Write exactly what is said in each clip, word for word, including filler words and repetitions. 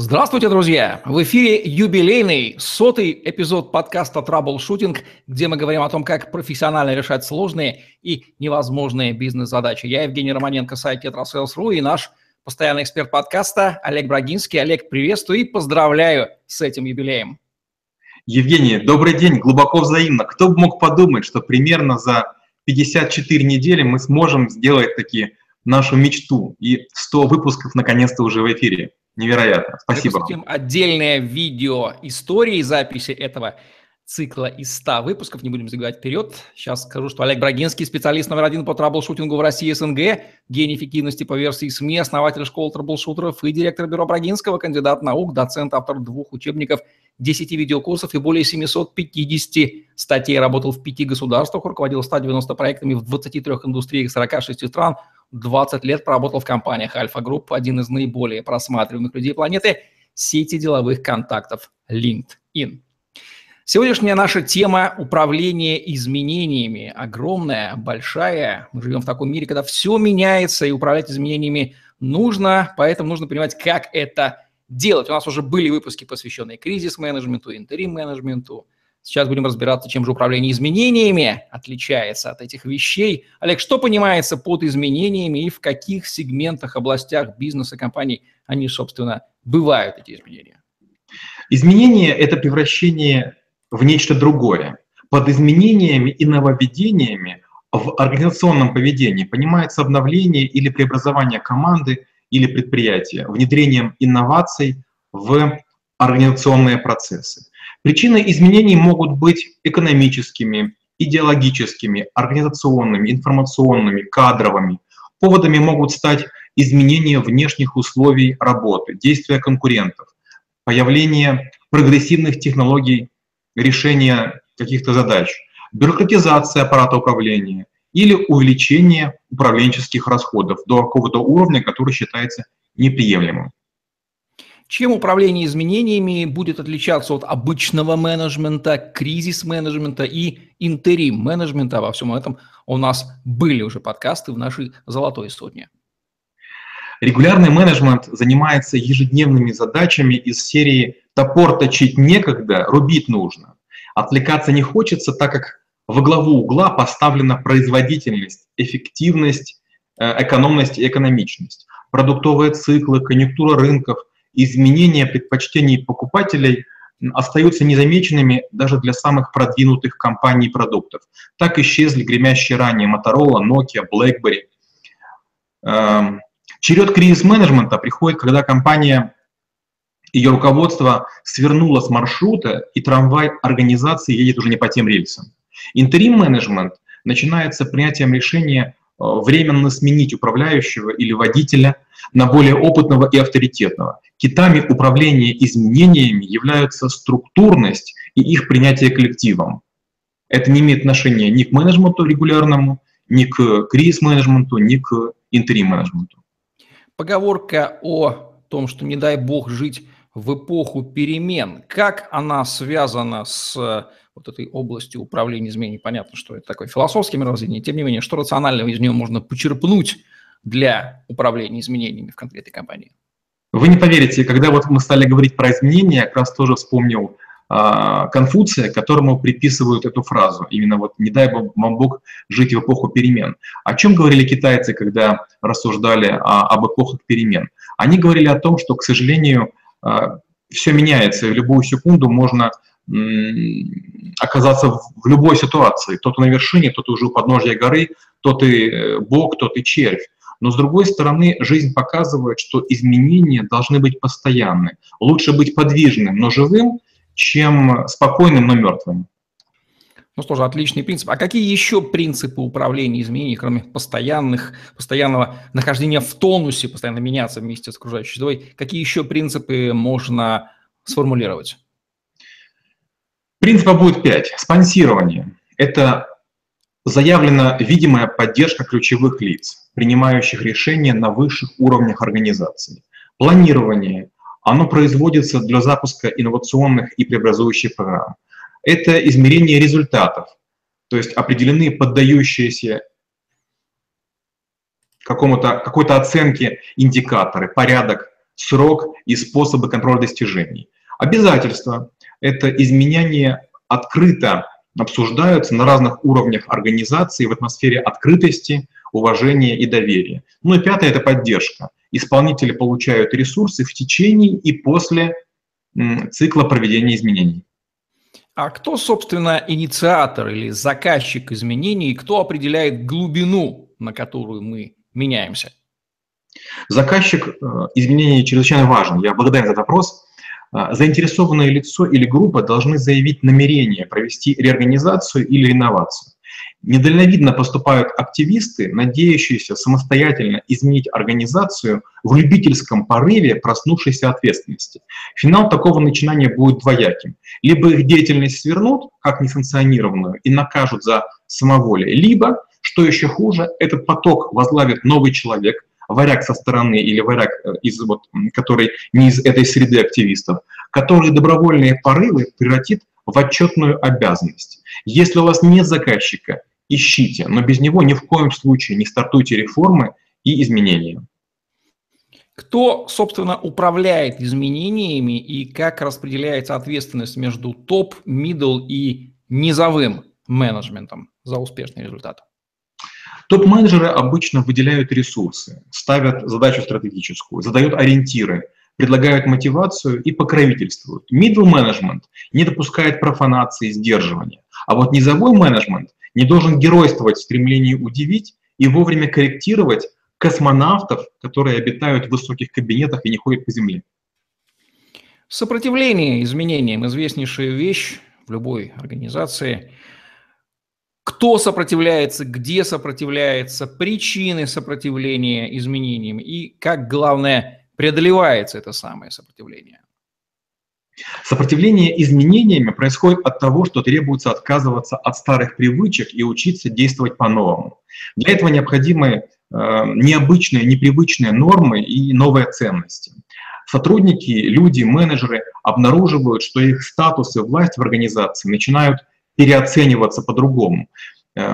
Здравствуйте, друзья! В эфире юбилейный сотый эпизод подкаста «Траблшутинг», где мы говорим о том, как профессионально решать сложные и невозможные бизнес-задачи. Я Евгений Романенко, сайт KetroSales.ru, и наш постоянный эксперт подкаста Олег Брагинский. Олег, приветствую и поздравляю с этим юбилеем. Евгений, добрый день, глубоко взаимно. Кто бы мог подумать, что примерно за пятьдесят четыре недели мы сможем сделать таки нашу мечту, и сто выпусков наконец-то уже в эфире. Невероятно. Спасибо. Выпустим отдельное видео истории записи этого цикла из ста выпусков. Не будем забегать вперед. Сейчас скажу, что Олег Брагинский, специалист номер один по траблшутингу в России и СНГ, гений эффективности по версии СМИ, основатель школы траблшутеров и директор бюро Брагинского, кандидат наук, доцент, автор двух учебников, десяти видеокурсов и более семисот пятидесяти статей. Работал в пяти государствах, руководил ста девяноста проектами в двадцати трёх индустриях сорока шести стран. двадцать лет проработал в компаниях Альфа-Групп, один из наиболее просматриваемых людей планеты, сети деловых контактов LinkedIn. Сегодняшняя наша тема – управление изменениями. Огромная, большая. Мы живем в таком мире, когда все меняется, и управлять изменениями нужно, поэтому нужно понимать, как это делать. У нас уже были выпуски, посвященные кризис-менеджменту, интерим-менеджменту. Сейчас будем разбираться, чем же управление изменениями отличается от этих вещей. Олег, что понимается под изменениями и в каких сегментах, областях бизнеса, компаний они, собственно, бывают, эти изменения? Изменения – это превращение в нечто другое. Под изменениями и нововведениями в организационном поведении понимается обновление или преобразование команды или предприятия, внедрением инноваций в организационные процессы. Причины изменений могут быть экономическими, идеологическими, организационными, информационными, кадровыми. Поводами могут стать изменения внешних условий работы, действия конкурентов, появление прогрессивных технологий решения каких-то задач, бюрократизация аппарата управления или увеличение управленческих расходов до какого-то уровня, который считается неприемлемым. Чем управление изменениями будет отличаться от обычного менеджмента, кризис-менеджмента и интерим-менеджмента? Обо всем этом у нас были уже подкасты в нашей «Золотой сотне». Регулярный менеджмент занимается ежедневными задачами из серии «Топор точить некогда, рубить нужно». Отвлекаться не хочется, так как во главу угла поставлена производительность, эффективность, экономность и экономичность, продуктовые циклы, конъюнктура рынков. Изменения предпочтений покупателей остаются незамеченными даже для самых продвинутых компаний и продуктов. Так исчезли гремящие ранее Motorola, Nokia, BlackBerry. Черед кризис-менеджмента приходит, когда компания, ее руководство свернуло с маршрута, и трамвай организации едет уже не по тем рельсам. Интерим-менеджмент начинается принятием решения временно сменить управляющего или водителя на более опытного и авторитетного. Китами управления изменениями являются структурность и их принятие коллективом. Это не имеет отношения ни к менеджменту регулярному, ни к кризис-менеджменту, ни к интерим-менеджменту. Поговорка о том, что не дай бог жить в эпоху перемен, как она связана с вот этой областью управления изменениями? Понятно, что это такое философское мировоззрение, тем не менее, что рационального из нее можно почерпнуть для управления изменениями в конкретной компании? Вы не поверите, когда вот мы стали говорить про изменения, я как раз тоже вспомнил э, Конфуция, которому приписывают эту фразу, именно вот «не дай вам Бог жить в эпоху перемен». О чем говорили китайцы, когда рассуждали о, об эпохах перемен? Они говорили о том, что, к сожалению, все меняется, и в любую секунду можно оказаться в любой ситуации. Тот на вершине, тот уже у подножия горы, тот и бог, тот и червь. Но, с другой стороны, жизнь показывает, что изменения должны быть постоянны. Лучше быть подвижным, но живым, чем спокойным, но мертвым. Ну что же, отличный принцип. А какие еще принципы управления изменений, кроме постоянных, постоянного нахождения в тонусе, постоянно меняться вместе с окружающей средой, какие еще принципы можно сформулировать? Принципов будет пять. Спонсирование. Это заявлена видимая поддержка ключевых лиц, принимающих решения на высших уровнях организации. Планирование. Оно производится для запуска инновационных и преобразующих программ. Это измерение результатов, то есть определены поддающиеся какому-то, какой-то оценке индикаторы, порядок срок и способы контроля достижений. Обязательства – это изменения открыто обсуждаются на разных уровнях организации в атмосфере открытости, уважения и доверия. Ну и пятое – это поддержка. Исполнители получают ресурсы в течение и после цикла проведения изменений. А кто, собственно, инициатор или заказчик изменений, и кто определяет глубину, на которую мы меняемся? Заказчик изменений чрезвычайно важен. Я благодарен за этот вопрос. Заинтересованное лицо или группа должны заявить намерение провести реорганизацию или инновацию. Недальновидно поступают активисты, надеющиеся самостоятельно изменить организацию в любительском порыве проснувшейся ответственности. Финал такого начинания будет двояким. Либо их деятельность свернут, как несанкционированную, и накажут за самоволие, либо, что еще хуже, этот поток возглавит новый человек, варяг со стороны или варяг, из, вот, который не из этой среды активистов, который добровольные порывы превратит в отчетную обязанность. Если у вас нет заказчика, ищите, но без него ни в коем случае не стартуйте реформы и изменения. Кто, собственно, управляет изменениями и как распределяется ответственность между топ, мидл и низовым менеджментом за успешный результат? Топ-менеджеры обычно выделяют ресурсы, ставят задачу стратегическую, задают ориентиры, предлагают мотивацию и покровительствуют. Middle management не допускает профанации и сдерживания. А вот низовой менеджмент не должен геройствовать в стремлении удивить и вовремя корректировать космонавтов, которые обитают в высоких кабинетах и не ходят по земле. Сопротивление изменениям – известнейшая вещь в любой организации. – Кто сопротивляется, где сопротивляется, причины сопротивления изменениям и как, главное, преодолевается это самое сопротивление? Сопротивление изменениями происходит от того, что требуется отказываться от старых привычек и учиться действовать по-новому. Для этого необходимы э, необычные, непривычные нормы и новые ценности. Сотрудники, люди, менеджеры обнаруживают, что их статус и власть в организации начинают переоцениваться по-другому.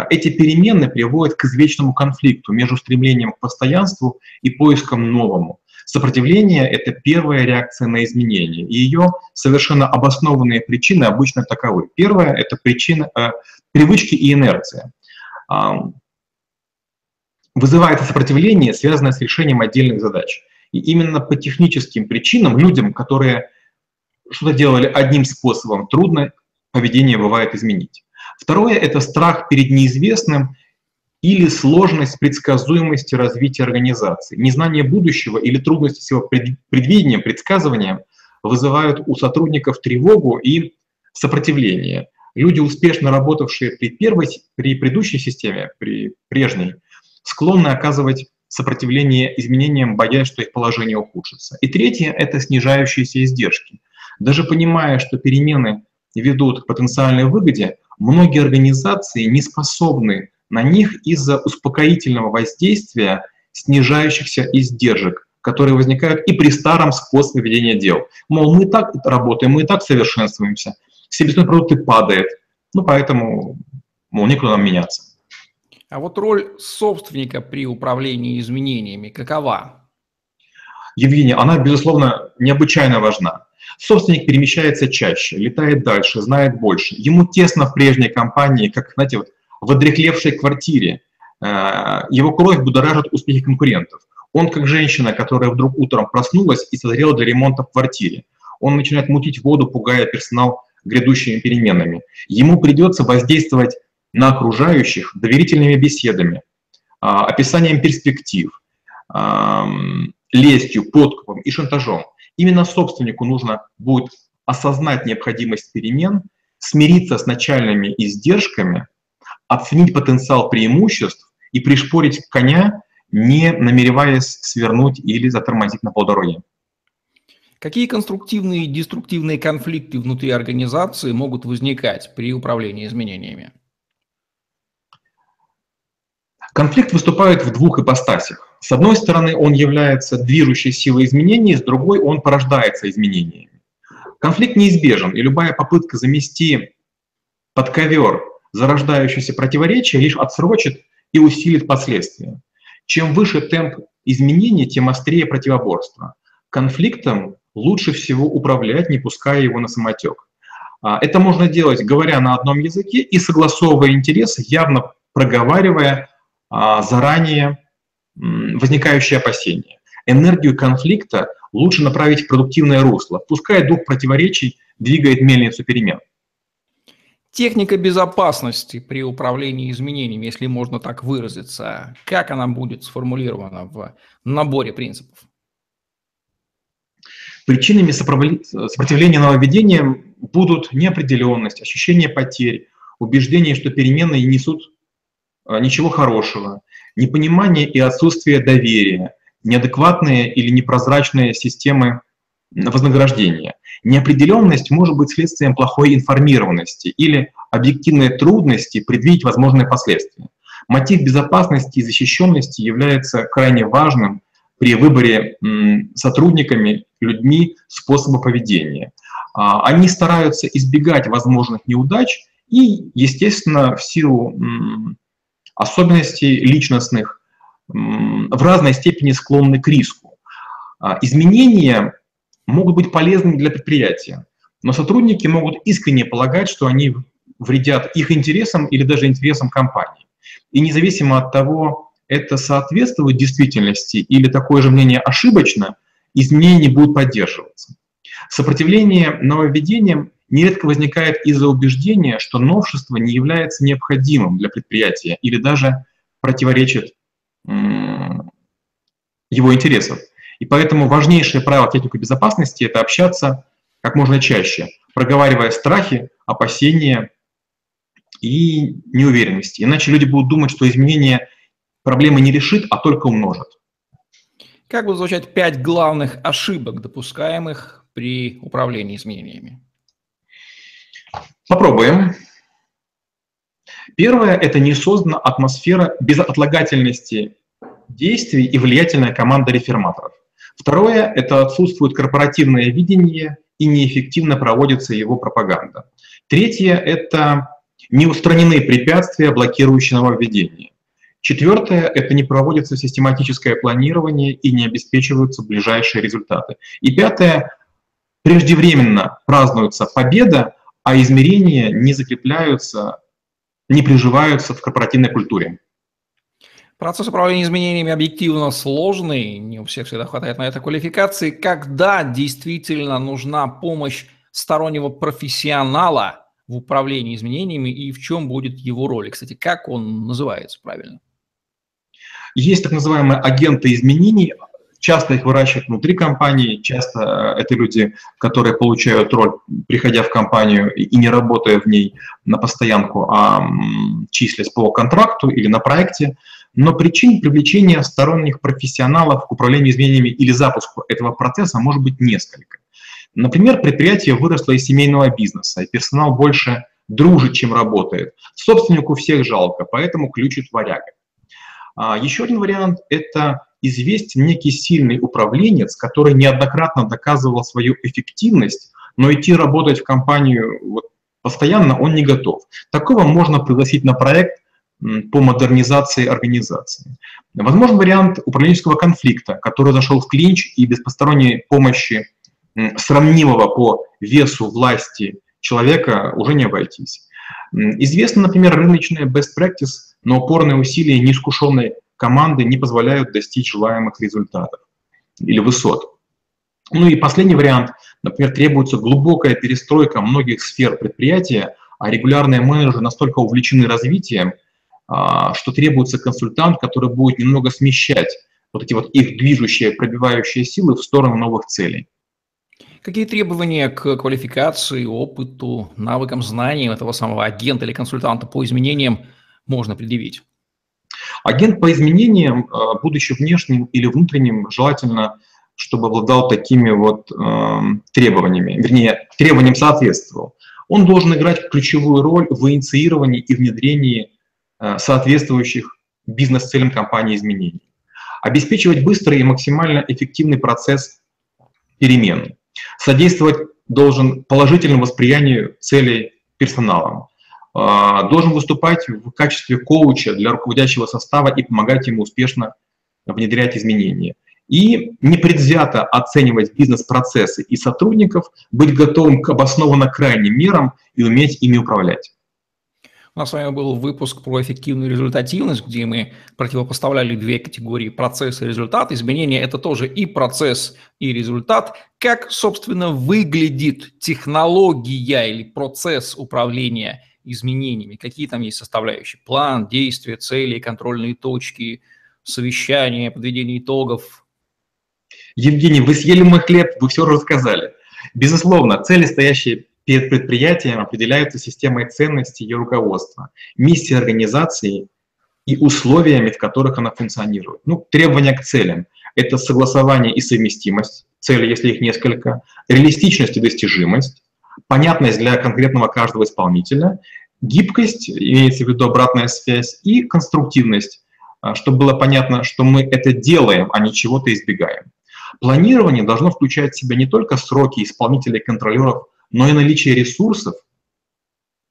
Эти перемены приводят к извечному конфликту между стремлением к постоянству и поиском новому. Сопротивление – это первая реакция на изменения, и ее совершенно обоснованные причины обычно таковы. Первая – это причина, э, привычки и инерция. Вызывается сопротивление, связанное с решением отдельных задач. И именно по техническим причинам людям, которые что-то делали одним способом, трудно поведение бывает изменить. Второе – это страх перед неизвестным или сложность предсказуемости развития организации. Незнание будущего или трудности с его предвидением, предсказыванием вызывают у сотрудников тревогу и сопротивление. Люди, успешно работавшие при, первой, при предыдущей системе, при прежней, склонны оказывать сопротивление изменениям, боясь, что их положение ухудшится. И третье – это снижающиеся издержки. Даже понимая, что перемены ведут к потенциальной выгоде, многие организации не способны на них из-за успокоительного воздействия снижающихся издержек, которые возникают и при старом способе ведения дел. Мол, мы и так работаем, мы и так совершенствуемся, себестоимость продукта падает, ну поэтому, мол, некуда нам меняться. А вот роль собственника при управлении изменениями какова? Евгений, она, безусловно, необычайно важна. Собственник перемещается чаще, летает дальше, знает больше. Ему тесно в прежней компании, как, знаете, вот в одрехлевшей квартире. Его кровь будоражит успехи конкурентов. Он как женщина, которая вдруг утром проснулась и созрела для ремонта в квартире. Он начинает мутить воду, пугая персонал грядущими переменами. Ему придется воздействовать на окружающих доверительными беседами, описанием перспектив, лестью, подкупом и шантажом. Именно собственнику нужно будет осознать необходимость перемен, смириться с начальными издержками, оценить потенциал преимуществ и пришпорить коня, не намереваясь свернуть или затормозить на полдороге. Какие конструктивные и деструктивные конфликты внутри организации могут возникать при управлении изменениями? Конфликт выступает в двух ипостасях. С одной стороны, он является движущей силой изменений, с другой он порождается изменениями. Конфликт неизбежен, и любая попытка замести под ковер зарождающееся противоречие лишь отсрочит и усилит последствия. Чем выше темп изменений, тем острее противоборство. конфликтом лучше всего управлять, не пуская его на самотек. Это можно делать, говоря на одном языке и согласовывая интересы, явно проговаривая заранее возникающие опасения. Энергию конфликта лучше направить в продуктивное русло, пускай дух противоречий двигает мельницу перемен. Техника безопасности при управлении изменениями, если можно так выразиться, как она будет сформулирована в наборе принципов? Причинами сопротивления нововведениям будут неопределенность, ощущение потерь, убеждение, что перемены не несут ничего хорошего, непонимание и отсутствие доверия, неадекватные или непрозрачные системы вознаграждения. Неопределенность может быть следствием плохой информированности или объективной трудности предвидеть возможные последствия. Мотив безопасности и защищенности является крайне важным при выборе сотрудниками, людьми способа поведения. Они стараются избегать возможных неудач и, естественно, в силу особенностей личностных, в разной степени склонны к риску. Изменения могут быть полезны для предприятия, но сотрудники могут искренне полагать, что они вредят их интересам или даже интересам компании. И независимо от того, это соответствует действительности или такое же мнение ошибочно, изменения будут поддерживаться. Сопротивление нововведениям нередко возникает из-за убеждения, что новшество не является необходимым для предприятия или даже противоречит его интересам. И поэтому важнейшее правило техники безопасности — это общаться как можно чаще, проговаривая страхи, опасения и неуверенности. Иначе люди будут думать, что изменение проблемы не решит, а только умножит. Как будут звучать пять главных ошибок, допускаемых при управлении изменениями? Попробуем. Первое — это не создана атмосфера безотлагательности действий и влиятельная команда реформаторов. Второе — это отсутствует корпоративное видение и неэффективно проводится его пропаганда. Третье — это не устранены препятствия, блокирующие нововведения. Четвертое — это не проводится систематическое планирование и не обеспечиваются ближайшие результаты. И пятое — преждевременно празднуется победа, а измерения не закрепляются, не приживаются в корпоративной культуре. Процесс управления изменениями объективно сложный, не у всех всегда хватает на это квалификации. Когда действительно нужна помощь стороннего профессионала в управлении изменениями и в чем будет его роль? Кстати, как он называется правильно? Есть так называемые агенты изменений. Часто их выращивают внутри компании, часто это люди, которые получают роль, приходя в компанию и не работая в ней на постоянку, а числясь по контракту или на проекте. Но причин привлечения сторонних профессионалов к управлению изменениями или запуску этого процесса может быть несколько. Например, предприятие выросло из семейного бизнеса, и персонал больше дружит, чем работает. Собственнику всех жалко, поэтому ключит варяга. Еще один вариант — это известен некий сильный управленец, который неоднократно доказывал свою эффективность, но идти работать в компанию вот, постоянно он не готов. Такого можно пригласить на проект по модернизации организации. Возможен вариант управленческого конфликта, который зашел в клинч и без посторонней помощи сравнимого по весу власти человека уже не обойтись. Известно, например, рыночная best practice, но упорные усилия неискушенной команды не позволяют достичь желаемых результатов или высот. Ну и последний вариант. Например, требуется глубокая перестройка многих сфер предприятия, а регулярные менеджеры настолько увлечены развитием, что требуется консультант, который будет немного смещать вот эти вот их движущие, пробивающие силы в сторону новых целей. Какие требования к квалификации, опыту, навыкам, знаниям этого самого агента или консультанта по изменениям можно предъявить? Агент по изменениям, будучи внешним или внутренним, желательно, чтобы обладал такими вот э, требованиями, вернее, требованиям соответствовал. Он должен играть ключевую роль в инициировании и внедрении э, соответствующих бизнес-целям компании изменений. Обеспечивать быстрый и максимально эффективный процесс перемен. Содействовать должен положительному восприятию целей персоналом. Должен выступать в качестве коуча для руководящего состава и помогать ему успешно внедрять изменения. и непредвзято оценивать бизнес-процессы и сотрудников, быть готовым к обоснованно крайним мерам и уметь ими управлять. У нас с вами был выпуск про эффективную результативность, где мы противопоставляли две категории: процесс и результат. Изменения – это тоже и процесс, и результат. Как, собственно, выглядит технология или процесс управления изменениями? Какие там есть составляющие? План, действия, цели, контрольные точки, совещания, подведение итогов? Евгений, вы съели мой хлеб, вы все рассказали. Безусловно, цели, стоящие перед предприятием, определяются системой ценностей ее руководства, миссией организации и условиями, в которых она функционирует. Ну, требования к целям – это согласование и совместимость целей, если их несколько, реалистичность и достижимость, понятность для конкретного каждого исполнителя, гибкость, имеется в виду обратная связь, и конструктивность, чтобы было понятно, что мы это делаем, а не чего-то избегаем. Планирование должно включать в себя не только сроки исполнителей и контролеров, но и наличие ресурсов,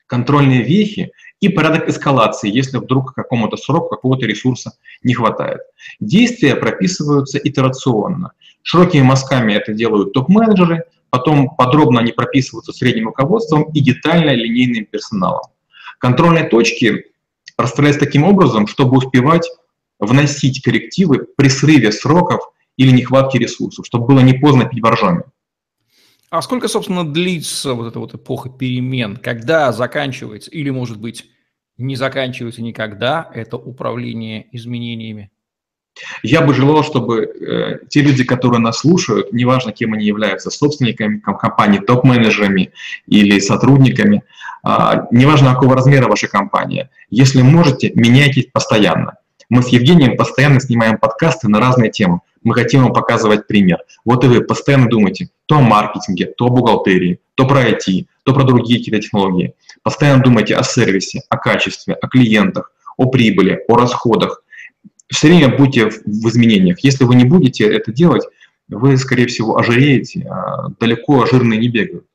контрольные вехи и порядок эскалации, если вдруг к какому-то сроку какого-то ресурса не хватает. Действия прописываются итерационно. Широкими мазками это делают топ-менеджеры, потом подробно они прописываются средним руководством и детально линейным персоналом. Контрольные точки расставляются таким образом, чтобы успевать вносить коррективы при срыве сроков или нехватке ресурсов, чтобы было не поздно пить боржоми. А сколько, собственно, длится вот эта вот эпоха перемен? Когда заканчивается или, может быть, не заканчивается никогда это управление изменениями? Я бы желал, чтобы э, те люди, которые нас слушают, неважно, кем они являются, собственниками компании, топ-менеджерами или сотрудниками, э, неважно, какого размера ваша компания, если можете, меняйтесь постоянно. Мы с Евгением постоянно снимаем подкасты на разные темы. Мы хотим вам показывать пример. Вот и вы постоянно думаете то о маркетинге, то о бухгалтерии, то про ай ти, то про другие какие-то технологии. Постоянно думайте о сервисе, о качестве, о клиентах, о прибыли, о расходах. Все время будьте в изменениях. Если вы не будете это делать, вы, скорее всего, ожиреете. Далеко жирные не бегают.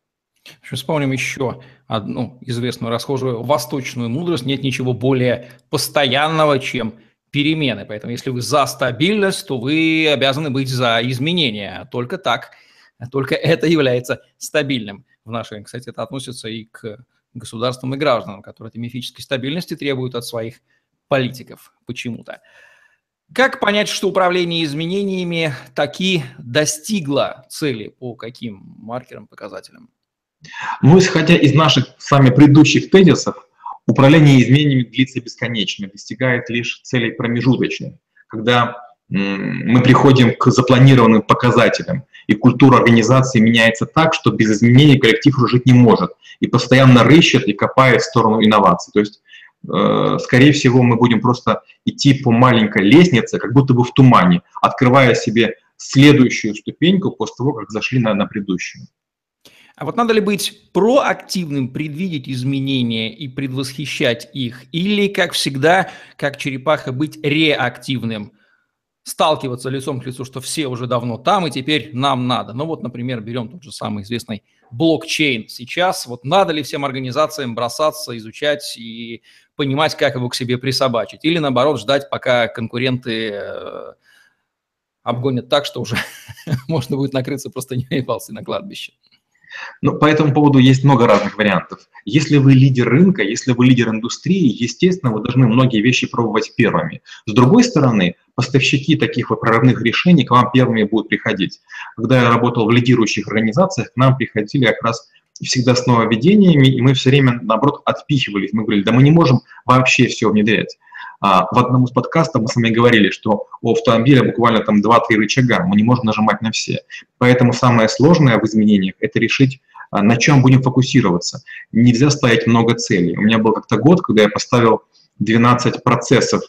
Вспомним еще одну известную расхожую восточную мудрость. Нет ничего более постоянного, чем перемены. Поэтому если вы за стабильность, то вы обязаны быть за изменения. Только так, только это является стабильным. В нашей, кстати, это относится и к государствам и гражданам, которые этой мифической стабильности требуют от своих политиков почему-то. Как понять, что управление изменениями таки достигло цели? По каким маркерам, показателям? Ну, исходя из наших с вами предыдущих тезисов, управление изменениями длится бесконечно, достигает лишь целей промежуточных, когда мы приходим к запланированным показателям, и культура организации меняется так, что без изменений коллектив уже жить не может, и постоянно рыщет и копает в сторону инноваций. То есть, э, скорее всего, мы будем просто идти по маленькой лестнице, как будто бы в тумане, открывая себе следующую ступеньку после того, как зашли на, на предыдущую. А вот надо ли быть проактивным, предвидеть изменения и предвосхищать их? Или, как всегда, как черепаха, быть реактивным? Сталкиваться лицом к лицу, что все уже давно там, и теперь нам надо. Ну вот, например, берем тот же самый известный блокчейн. Сейчас вот надо ли всем организациям бросаться, изучать и понимать, как его к себе присобачить? Или, наоборот, ждать, пока конкуренты обгонят так, что уже можно будет накрыться простыней ползти на кладбище? Но по этому поводу есть много разных вариантов. Если вы лидер рынка, если вы лидер индустрии, естественно, вы должны многие вещи пробовать первыми. С другой стороны, поставщики таких вот прорывных решений к вам первыми будут приходить. Когда я работал в лидирующих организациях, к нам приходили как раз всегда с нововведениями, и мы все время, наоборот, отпихивались. Мы говорили, да мы не можем вообще все внедрять. А в одном из подкастов мы с вами говорили, что у автомобиля буквально там два-три рычага, мы не можем нажимать на все. Поэтому самое сложное в изменениях – это решить, на чем будем фокусироваться. Нельзя ставить много целей. У меня был как-то год, когда я поставил двенадцать процессов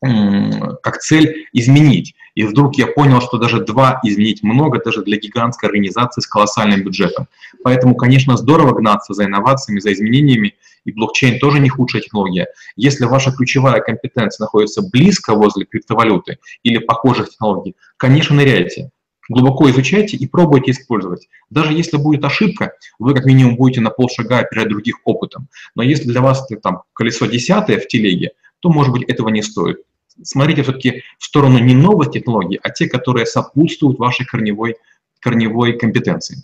как цель изменить. И вдруг я понял, что даже два изменить много, даже для гигантской организации с колоссальным бюджетом. Поэтому, конечно, здорово гнаться за инновациями, за изменениями, и блокчейн тоже не худшая технология. Если ваша ключевая компетенция находится близко возле криптовалюты или похожих технологий, конечно, ныряйте, глубоко изучайте и пробуйте использовать. Даже если будет ошибка, вы как минимум будете на полшага опережать других опытом. Но если для вас там колесо десятое в телеге, то, может быть, этого не стоит. смотрите все-таки в сторону не новых технологий, а те, которые сопутствуют вашей корневой, корневой компетенции.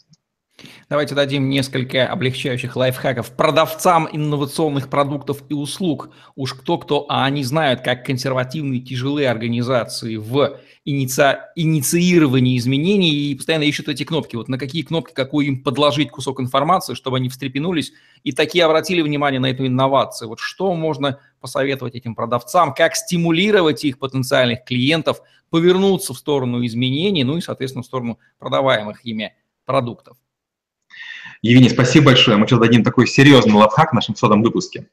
Давайте дадим несколько облегчающих лайфхаков продавцам инновационных продуктов и услуг. Уж кто-кто, а они знают, как консервативные тяжелые организации в иниция... инициировании изменений и постоянно ищут эти кнопки. Вот на какие кнопки, какую им подложить кусок информации, чтобы они встрепенулись и такие обратили внимание на эту инновацию. Вот что можно посоветовать этим продавцам, как стимулировать их потенциальных клиентов повернуться в сторону изменений, ну и, соответственно, в сторону продаваемых ими продуктов. Евгений, спасибо большое. Мы сейчас дадим такой серьезный лайфхак в нашем сотом выпуске.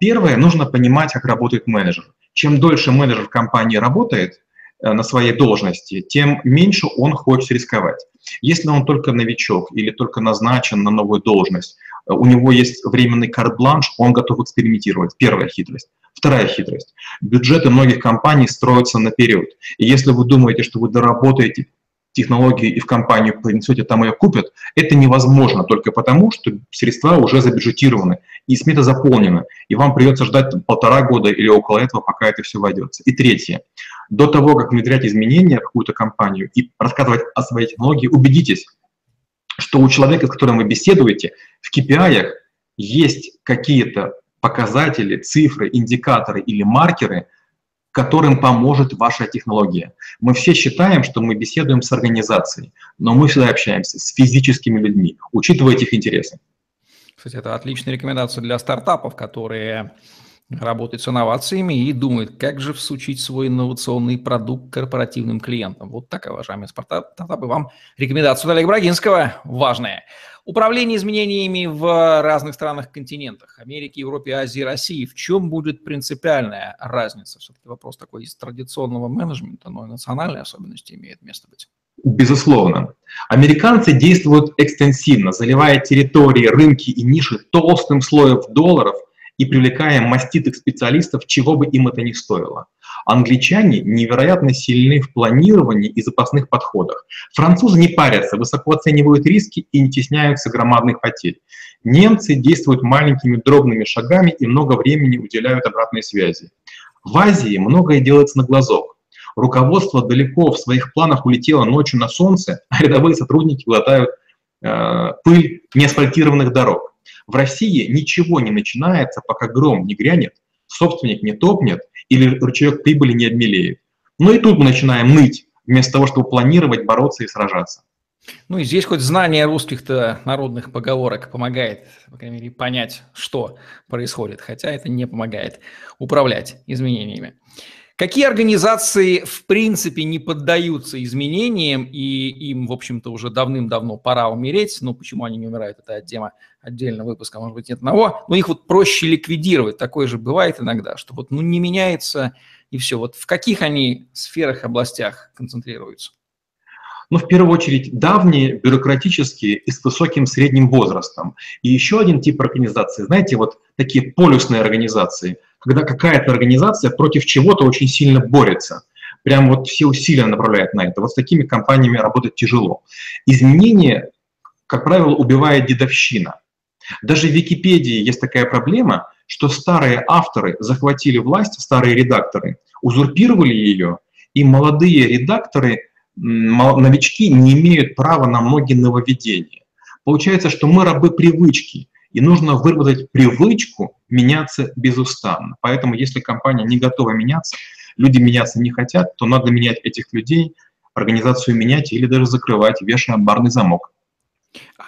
Первое, нужно понимать, как работает менеджер. Чем дольше менеджер в компании работает на своей должности, тем меньше он хочет рисковать. Если он только новичок или только назначен на новую должность, у него есть временный карт-бланш, он готов экспериментировать. Первая хитрость. Вторая хитрость. Бюджеты многих компаний строятся наперед. И если вы думаете, что вы доработаете технологию и в компанию принесете, там ее купят, это невозможно только потому, что средства уже забюджетированы, и смета заполнена, и вам придется ждать там, полтора года или около этого, пока это все войдется. И третье. До того, как внедрять изменения в какую-то компанию и рассказывать о своей технологии, убедитесь, что у человека, с которым вы беседуете, в кей пи ай есть какие-то показатели, цифры, индикаторы или маркеры, которым поможет ваша технология. Мы все считаем, что мы беседуем с организацией, но мы всегда общаемся с физическими людьми, учитывая их интересы. Кстати, это отличная рекомендация для стартапов, которые работают с инновациями и думают, как же всучить свой инновационный продукт корпоративным клиентам. Вот так, уважаемые стартапы, вам рекомендация Олега Брагинского важная. Управление изменениями в разных странах, континентах, Америки, Европе, Азии, России. В чем будет принципиальная разница? Все-таки вопрос такой из традиционного менеджмента, но и национальные особенности имеют место быть. Безусловно. Американцы действуют экстенсивно, заливая территории, рынки и ниши толстым слоем долларов и привлекая маститых специалистов, чего бы им это ни стоило. Англичане невероятно сильны в планировании и запасных подходах. Французы не парятся, высоко оценивают риски и не тесняются громадных потерь. Немцы действуют маленькими дробными шагами и много времени уделяют обратной связи. В Азии многое делается на глазок. Руководство далеко в своих планах улетело ночью на солнце, а рядовые сотрудники глотают э, пыль неасфальтированных дорог. В России ничего не начинается, пока гром не грянет, собственник не топнет или ручеек прибыли не обмелеет. Но и тут мы начинаем ныть, вместо того, чтобы планировать, бороться и сражаться. Ну и здесь хоть знание русских-то народных поговорок помогает, по крайней мере, понять, что происходит, хотя это не помогает управлять изменениями. Какие организации, в принципе, не поддаются изменениям, и им, в общем-то, уже давным-давно пора умереть? Ну, почему они не умирают, это тема отдельного выпуска, может быть, нет одного. Но их вот проще ликвидировать. Такое же бывает иногда, что вот ну, не меняется, и все. Вот в каких они сферах, областях концентрируются? Ну, в первую очередь, давние, бюрократические и с высоким средним возрастом. И еще один тип организации, знаете, вот такие полюсные организации, когда какая-то организация против чего-то очень сильно борется. Прям вот все усилия направляют на это. Вот с такими компаниями работать тяжело. Изменения, как правило, убивает дедовщина. Даже в Википедии есть такая проблема, что старые авторы захватили власть, старые редакторы, узурпировали ее, и молодые редакторы, новички, не имеют права на многие нововведения. Получается, что мы рабы привычки. И нужно выработать привычку меняться безустанно. Поэтому, если компания не готова меняться, люди меняться не хотят, то надо менять этих людей, организацию менять или даже закрывать, вешая амбарный замок.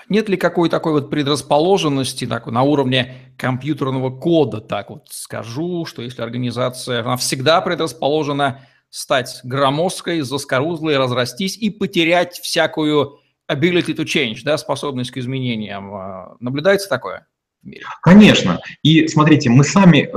Нет ли какой такой вот предрасположенности так, на уровне компьютерного кода? Так вот скажу, что если организация она всегда предрасположена стать громоздкой, заскорузлой, разрастись и потерять всякую ability to change, да, способность к изменениям. Наблюдается такое в мире? Конечно. И смотрите, мы сами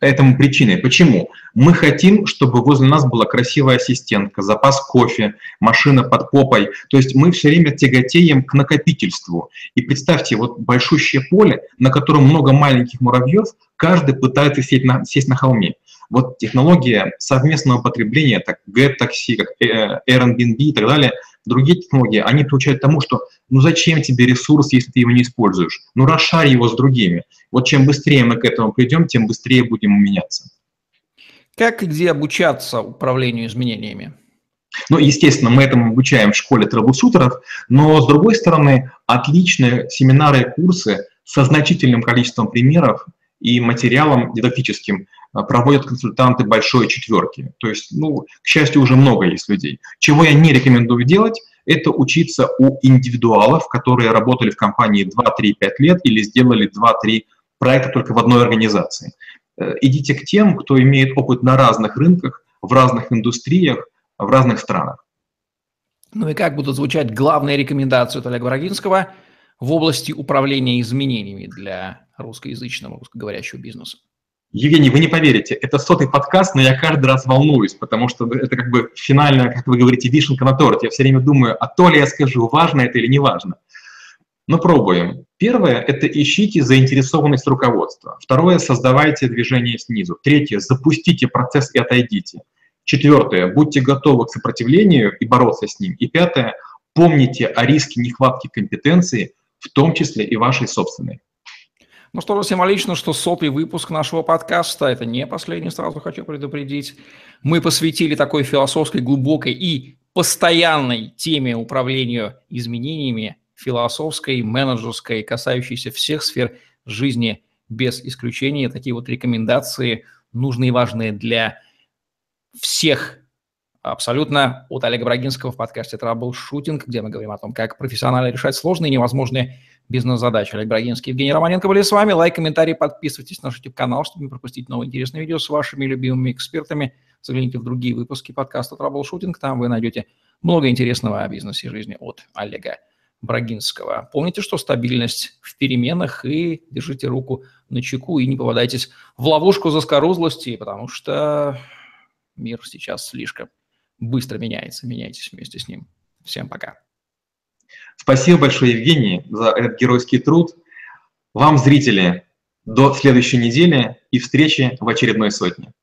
этому причиной. Почему? Мы хотим, чтобы возле нас была красивая ассистентка, запас кофе, машина под попой. То есть мы все время тяготеем к накопительству. И представьте, вот большущее поле, на котором много маленьких муравьев, каждый пытается сесть на, сесть на холме. Вот технология совместного потребления, как гэп-такси, как Airbnb и так далее, другие технологии, они получают тому, что ну зачем тебе ресурс, если ты его не используешь? Ну расшарь его с другими. Вот чем быстрее мы к этому придем, тем быстрее будем меняться. Как и где обучаться управлению изменениями? Ну, естественно, мы этому обучаем в школе траблшутеров, но, с другой стороны, отличные семинары и курсы со значительным количеством примеров и материалом дидактическим проводят консультанты большой четверки. То есть, ну, к счастью, уже много есть людей. Чего я не рекомендую делать, это учиться у индивидуалов, которые работали в компании два, три, пять лет или сделали два-три проекта только в одной организации. Идите к тем, кто имеет опыт на разных рынках, в разных индустриях, в разных странах. Ну и как будут звучать главные рекомендации от Олега Брагинского в области управления изменениями для русскоязычного, русскоговорящего бизнеса? Евгений, вы не поверите, это сотый подкаст, но я каждый раз волнуюсь, потому что это как бы финальная, как вы говорите, вишенка на торте. Я все время думаю, а то ли я скажу, важно это или не важно. Но пробуем. Первое – это ищите заинтересованность руководства. Второе – создавайте движение снизу. Третье – запустите процесс и отойдите. Четвертое – будьте готовы к сопротивлению и бороться с ним. И пятое – помните о риске нехватки компетенции, в том числе и вашей собственной. Ну что же, символично, что сотый выпуск нашего подкаста, это не последний, сразу хочу предупредить. Мы посвятили такой философской, глубокой и постоянной теме управлению изменениями, философской, менеджерской, касающейся всех сфер жизни без исключения. Такие вот рекомендации нужные и важные для всех абсолютно от Олега Брагинского в подкасте «Траблшутинг», где мы говорим о том, как профессионально решать сложные и невозможные бизнес-задачи. Олег Брагинский, Евгений Романенко были с вами. Лайк, комментарий, подписывайтесь на наш YouTube-канал, чтобы не пропустить новые интересные видео с вашими любимыми экспертами. Загляните в другие выпуски подкаста «Траблшутинг». Там вы найдете много интересного о бизнесе и жизни от Олега Брагинского. Помните, что стабильность в переменах, и держите руку на чеку, и не попадайтесь в ловушку заскорузлости, потому что мир сейчас слишком быстро меняется. Меняйтесь вместе с ним. Всем пока. Спасибо большое, Евгений, за этот геройский труд. Вам, зрители, до следующей недели и встречи в очередной сотне.